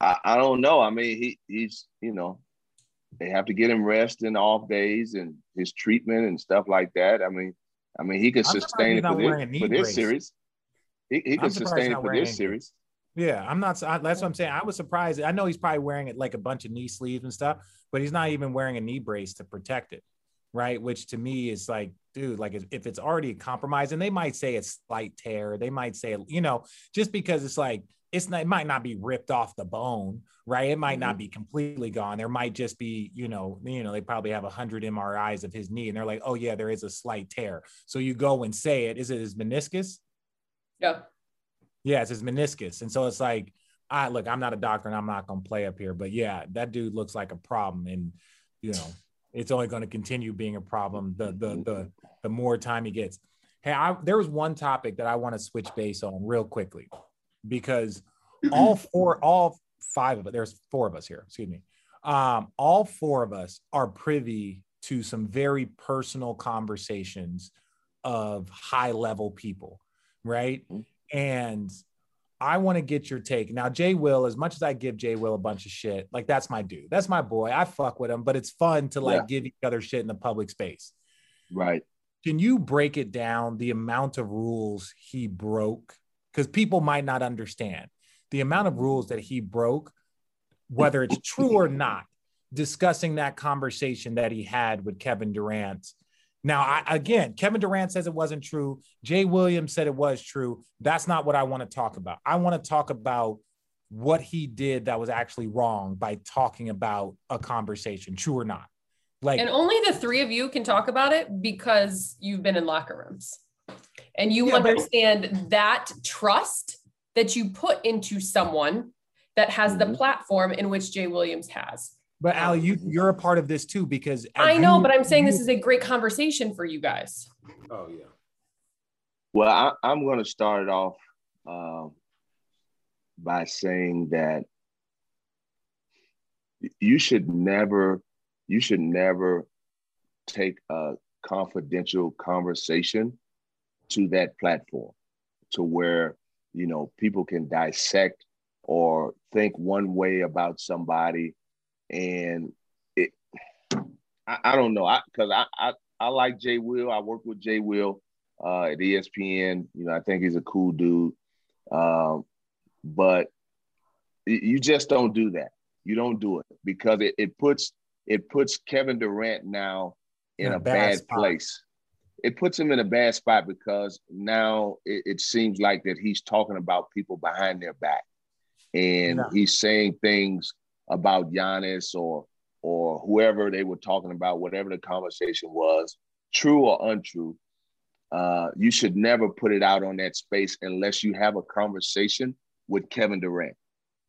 I don't know. I mean, he's, you know, they have to get him rest in off days and his treatment and stuff like that. I mean, he could sustain it for this series. He could sustain it for this series. Yeah, I'm not. That's what I'm saying. I was surprised. I know he's probably wearing it like a bunch of knee sleeves and stuff, but he's not even wearing a knee brace to protect it, right? Which to me is like, dude, like if it's already compromised, and they might say it's slight tear, they might say, you know, just because it's like, it might not be ripped off the bone, right? It might not be completely gone. There might just be, you know, they probably have 100 MRIs of his knee, and they're like, oh yeah, there is a slight tear. So you go and say it. Is it his meniscus? Yeah, it's his meniscus. And so it's like, look, I'm not a doctor, and I'm not going to play up here, but yeah, that dude looks like a problem, and you know, it's only going to continue being a problem the more time he gets. Hey, there was one topic that I want to switch base on real quickly, because there's 4 of us here, excuse me. All 4 of us are privy to some very personal conversations of high level people, right? Mm-hmm. And I want to get your take. Now, Jay Will, as much as I give Jay Will a bunch of shit, like that's my dude. That's my boy. I fuck with him, but it's fun to like give each other shit in the public space. Right. Can you break it down, the amount of rules he broke? Because people might not understand the amount of rules that he broke, whether it's true or not, discussing that conversation that he had with Kevin Durant. Now, again, Kevin Durant says it wasn't true. Jay Williams said it was true. That's not what I want to talk about. I want to talk about what he did that was actually wrong by talking about a conversation, true or not. Like, and only the three of you can talk about it because you've been in locker rooms and you understand that trust that you put into someone that has the platform in which Jay Williams has. But Allie, you're a part of this too, because I know, but I'm saying this is a great conversation for you guys. Oh yeah. Well, I'm going to start it off by saying that you should never take a confidential conversation to that platform to where, you know, people can dissect or think one way about somebody. And I don't know, because I like Jay Will. I work with Jay Will at ESPN. You know, I think he's a cool dude. But you just don't do that. You don't do it because it puts Kevin Durant now in a bad place. It puts him in a bad spot because now it seems like that he's talking about people behind their back. And he's saying things about Giannis or whoever they were talking about, whatever the conversation was, true or untrue. You should never put it out on that space unless you have a conversation with Kevin Durant.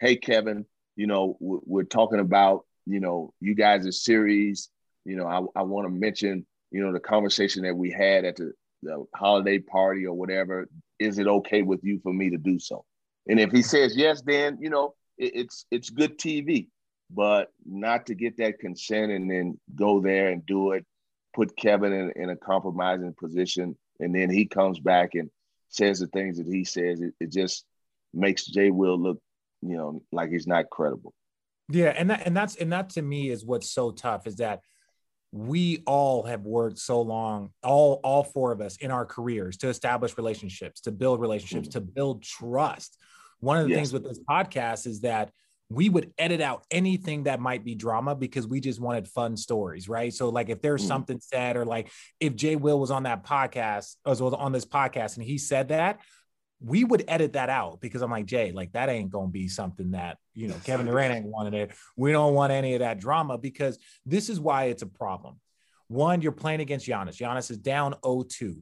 Hey, Kevin, you know, we're talking about, you know, you guys' series, you know, I want to mention, you know, the conversation that we had at the holiday party or whatever. Is it okay with you for me to do so? And if he says yes, then, you know, it's good TV, but not to get that consent and then go there and do it, put Kevin in a compromising position. And then he comes back and says the things that he says. It just makes Jay Will look, you know, like he's not credible. Yeah, and that to me is what's so tough, is that we all have worked so long, all four of us in our careers, to establish relationships, to build relationships, to build trust. One of the things with this podcast is that we would edit out anything that might be drama because we just wanted fun stories, right? So like if there's something said, or like if Jay Will was on that podcast, as well on this podcast, and he said that, we would edit that out because I'm like, Jay, like that ain't going to be something that, you know, Kevin Durant ain't wanted it. We don't want any of that drama, because this is why it's a problem. One, you're playing against Giannis. Giannis is down 0-2.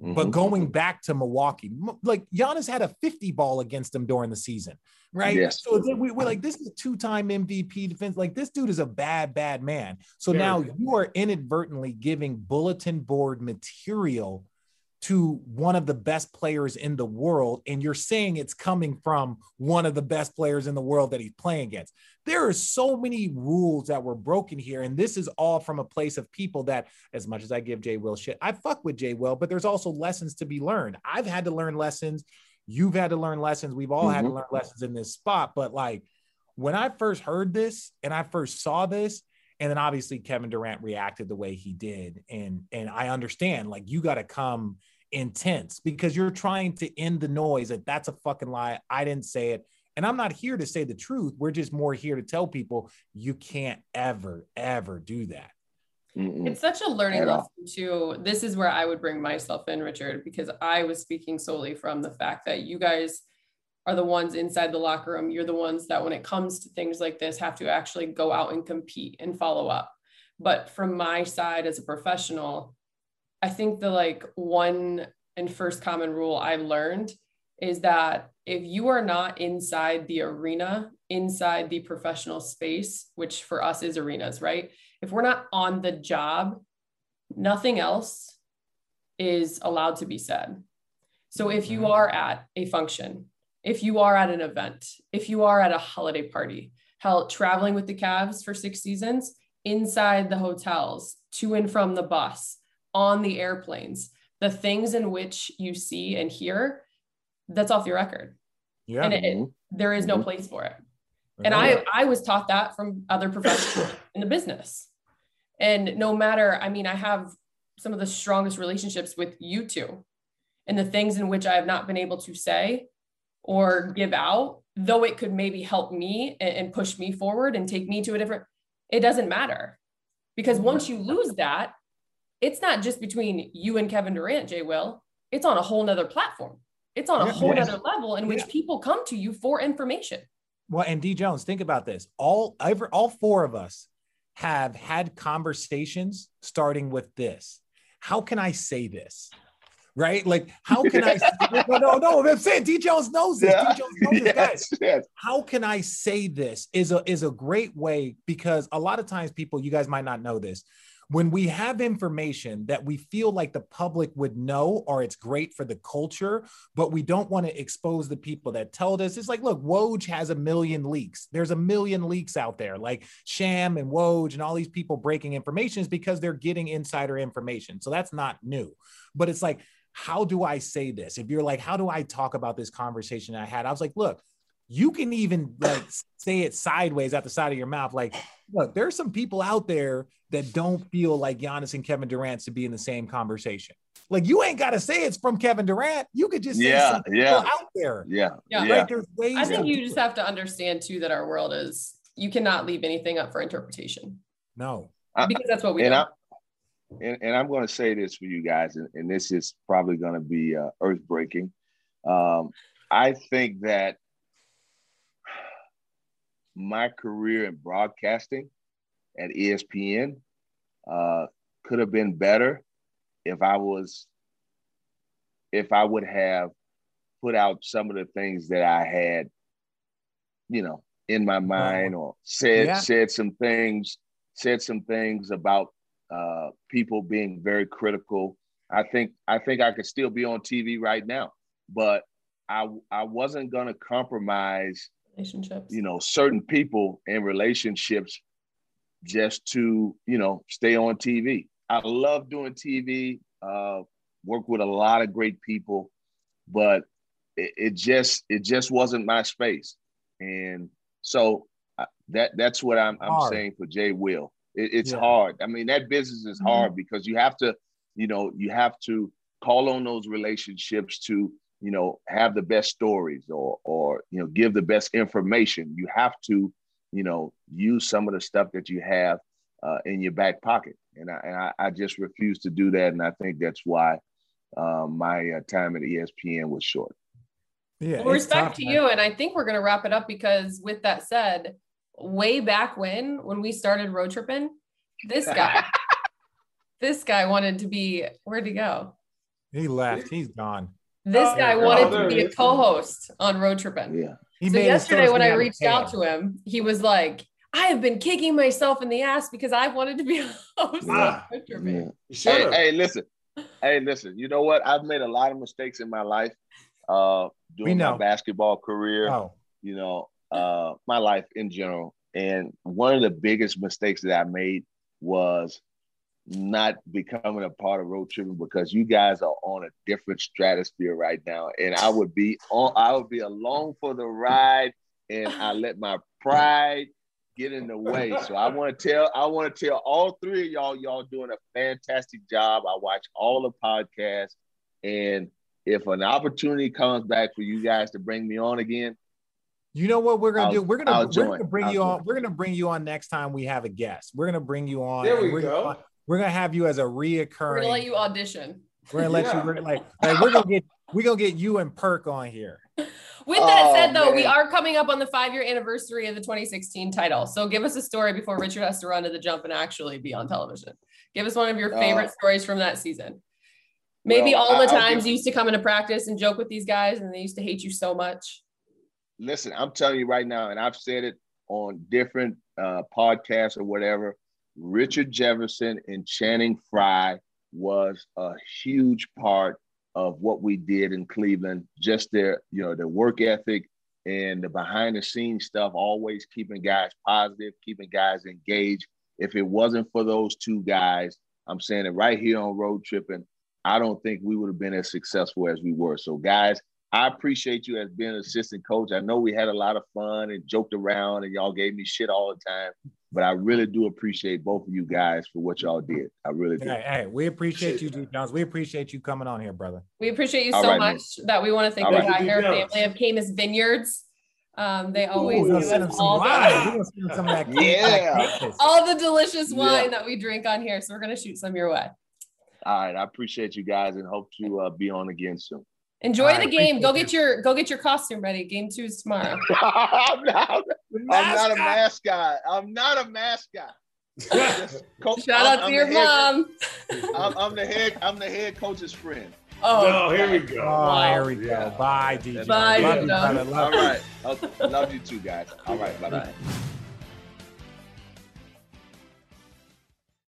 But going back to Milwaukee, like Giannis had a 50 ball against him during the season, right? Yes. So then we're like, this is a two-time MVP defense. Like this dude is a bad, bad man. So now you are inadvertently giving bulletin board material to one of the best players in the world, and you're saying it's coming from one of the best players in the world that he's playing against. There are so many rules that were broken here, and this is all from a place of people that, as much as I give Jay Will shit, I fuck with Jay Will, but there's also lessons to be learned. I've had to learn lessons. You've had to learn lessons. We've all had to learn lessons in this spot. But like, when I first heard this and I first saw this, and then obviously Kevin Durant reacted the way he did. And I understand, like, you got to come intense because you're trying to end the noise. Like, that's a fucking lie. I didn't say it. And I'm not here to say the truth. We're just more here to tell people you can't ever, ever do that. It's such a learning lesson too. This is where I would bring myself in, Richard, because I was speaking solely from the fact that you guys are the ones inside the locker room. You're the ones that when it comes to things like this have to actually go out and compete and follow up. But from my side as a professional, I think the like one and first common rule I learned is that if you are not inside the arena, inside the professional space, which for us is arenas, right? If we're not on the job, nothing else is allowed to be said. So if you are at a function, if you are at an event, if you are at a holiday party, hell, traveling with the Cavs for 6 seasons, inside the hotels, to and from the bus, on the airplanes, the things in which you see and hear, that's off your record. Yeah. And there is no place for it. And I was taught that from other professionals in the business. And no matter, I mean, I have some of the strongest relationships with you two, and the things in which I have not been able to say or give out, though it could maybe help me and push me forward and take me to a different, it doesn't matter. Because once you lose that, it's not just between you and Kevin Durant, Jay Will, it's on a whole nother platform. It's on a whole nother level in which people come to you for information. Well, and D Jones, think about this. All four of us have had conversations starting with this. How can I say this? Right? Like, how can I? No. I'm saying D Jones knows this. Yeah. D Jones knows this, guys. Yes. How can I say this is a great way, because a lot of times people, you guys might not know this. When we have information that we feel like the public would know, or it's great for the culture, but we don't want to expose the people that told us. It's like, look, Woj has a million leaks. There's a million leaks out there, like Sham and Woj and all these people breaking information, is because they're getting insider information. So that's not new, but it's like, how do I say this? If you're like, how do I talk about this conversation I had? I was like, look, you can even like say it sideways out the side of your mouth. Like, look, there's some people out there that don't feel like Giannis and Kevin Durant should be in the same conversation. Like, you ain't got to say it's from Kevin Durant. You could just say something out there. Yeah. Like, there's ways. I think you just have to understand too, that our world is, you cannot leave anything up for interpretation. No. Because that's what we do. And I'm going to say this for you guys, and this is probably going to be earth-breaking. I think that my career in broadcasting at ESPN could have been better if I would have put out some of the things that I had, in my mind, or said some things about people being very critical. I think I could still be on TV right now, but I wasn't going to compromise relationships, certain people and relationships just to, stay on TV. I love doing TV, work with a lot of great people, but it just wasn't my space. And so that's what I'm saying for Jay Will. It's hard. I mean, that business is hard because you have to, you have to call on those relationships to, have the best stories or give the best information. You have to, use some of the stuff that you have in your back pocket. And I just refuse to do that. And I think that's why my time at ESPN was short. Yeah, well, respect to you. And I think we're going to wrap it up, because with that said, way back when we started Road Trippin', this guy wanted to be, where'd he go? He left. He's gone. This guy wanted to be a co-host on Road Trippin'. Yeah. So yesterday when I reached out to him, he was like, I have been kicking myself in the ass because I wanted to be a host on Road Trippin'. Yeah. Hey, listen. You know what? I've made a lot of mistakes in my life during my basketball career. Oh. My life in general. And one of the biggest mistakes that I made was not becoming a part of Road Trippin', because you guys are on a different stratosphere right now. And I would be along for the ride, and I let my pride get in the way. So I want to tell all three of y'all doing a fantastic job. I watch all the podcasts, and if an opportunity comes back for you guys to bring me on again, you know what we're gonna do? We're gonna bring you on. We're gonna bring you on next time we have a guest. We're gonna bring you on. There we go. We're gonna have you as a reoccurring. We're gonna let you audition. We're gonna let you. We're gonna get you and Perk on here. With that said, though, we are coming up on the 5-year anniversary of the 2016 title. So give us a story before Richard has to run to the jump and actually be on television. Give us one of your favorite stories from that season. Maybe all the times you used to come into practice and joke with these guys, and they used to hate you so much. Listen, I'm telling you right now, and I've said it on different podcasts or whatever, Richard Jefferson and Channing Frye was a huge part of what we did in Cleveland. Just their, their work ethic and the behind the scenes stuff, always keeping guys positive, keeping guys engaged. If it wasn't for those two guys, I'm saying it right here on Road Trippin', I don't think we would have been as successful as we were. So, guys, I appreciate you as being an assistant coach. I know we had a lot of fun and joked around and y'all gave me shit all the time, but I really do appreciate both of you guys for what y'all did. I really do. Hey, we appreciate you, D-Jones. We appreciate you coming on here, brother. We appreciate you so much that we want to thank the entire family of Camus Vineyards. They always give us all the delicious wine that we drink on here. So we're going to shoot some your way. All right. I appreciate you guys and hope to be on again soon. Enjoy the game. Go get your costume ready. Game 2 is tomorrow. I'm not a mascot. I'm not a mascot. Shout out to your mom. I'm the head coach's friend. Oh, no, here we go. Here we go. Bye, DJ. Bye, DJ. Love you, brother. All right. Love you too, guys. All right. Bye-bye.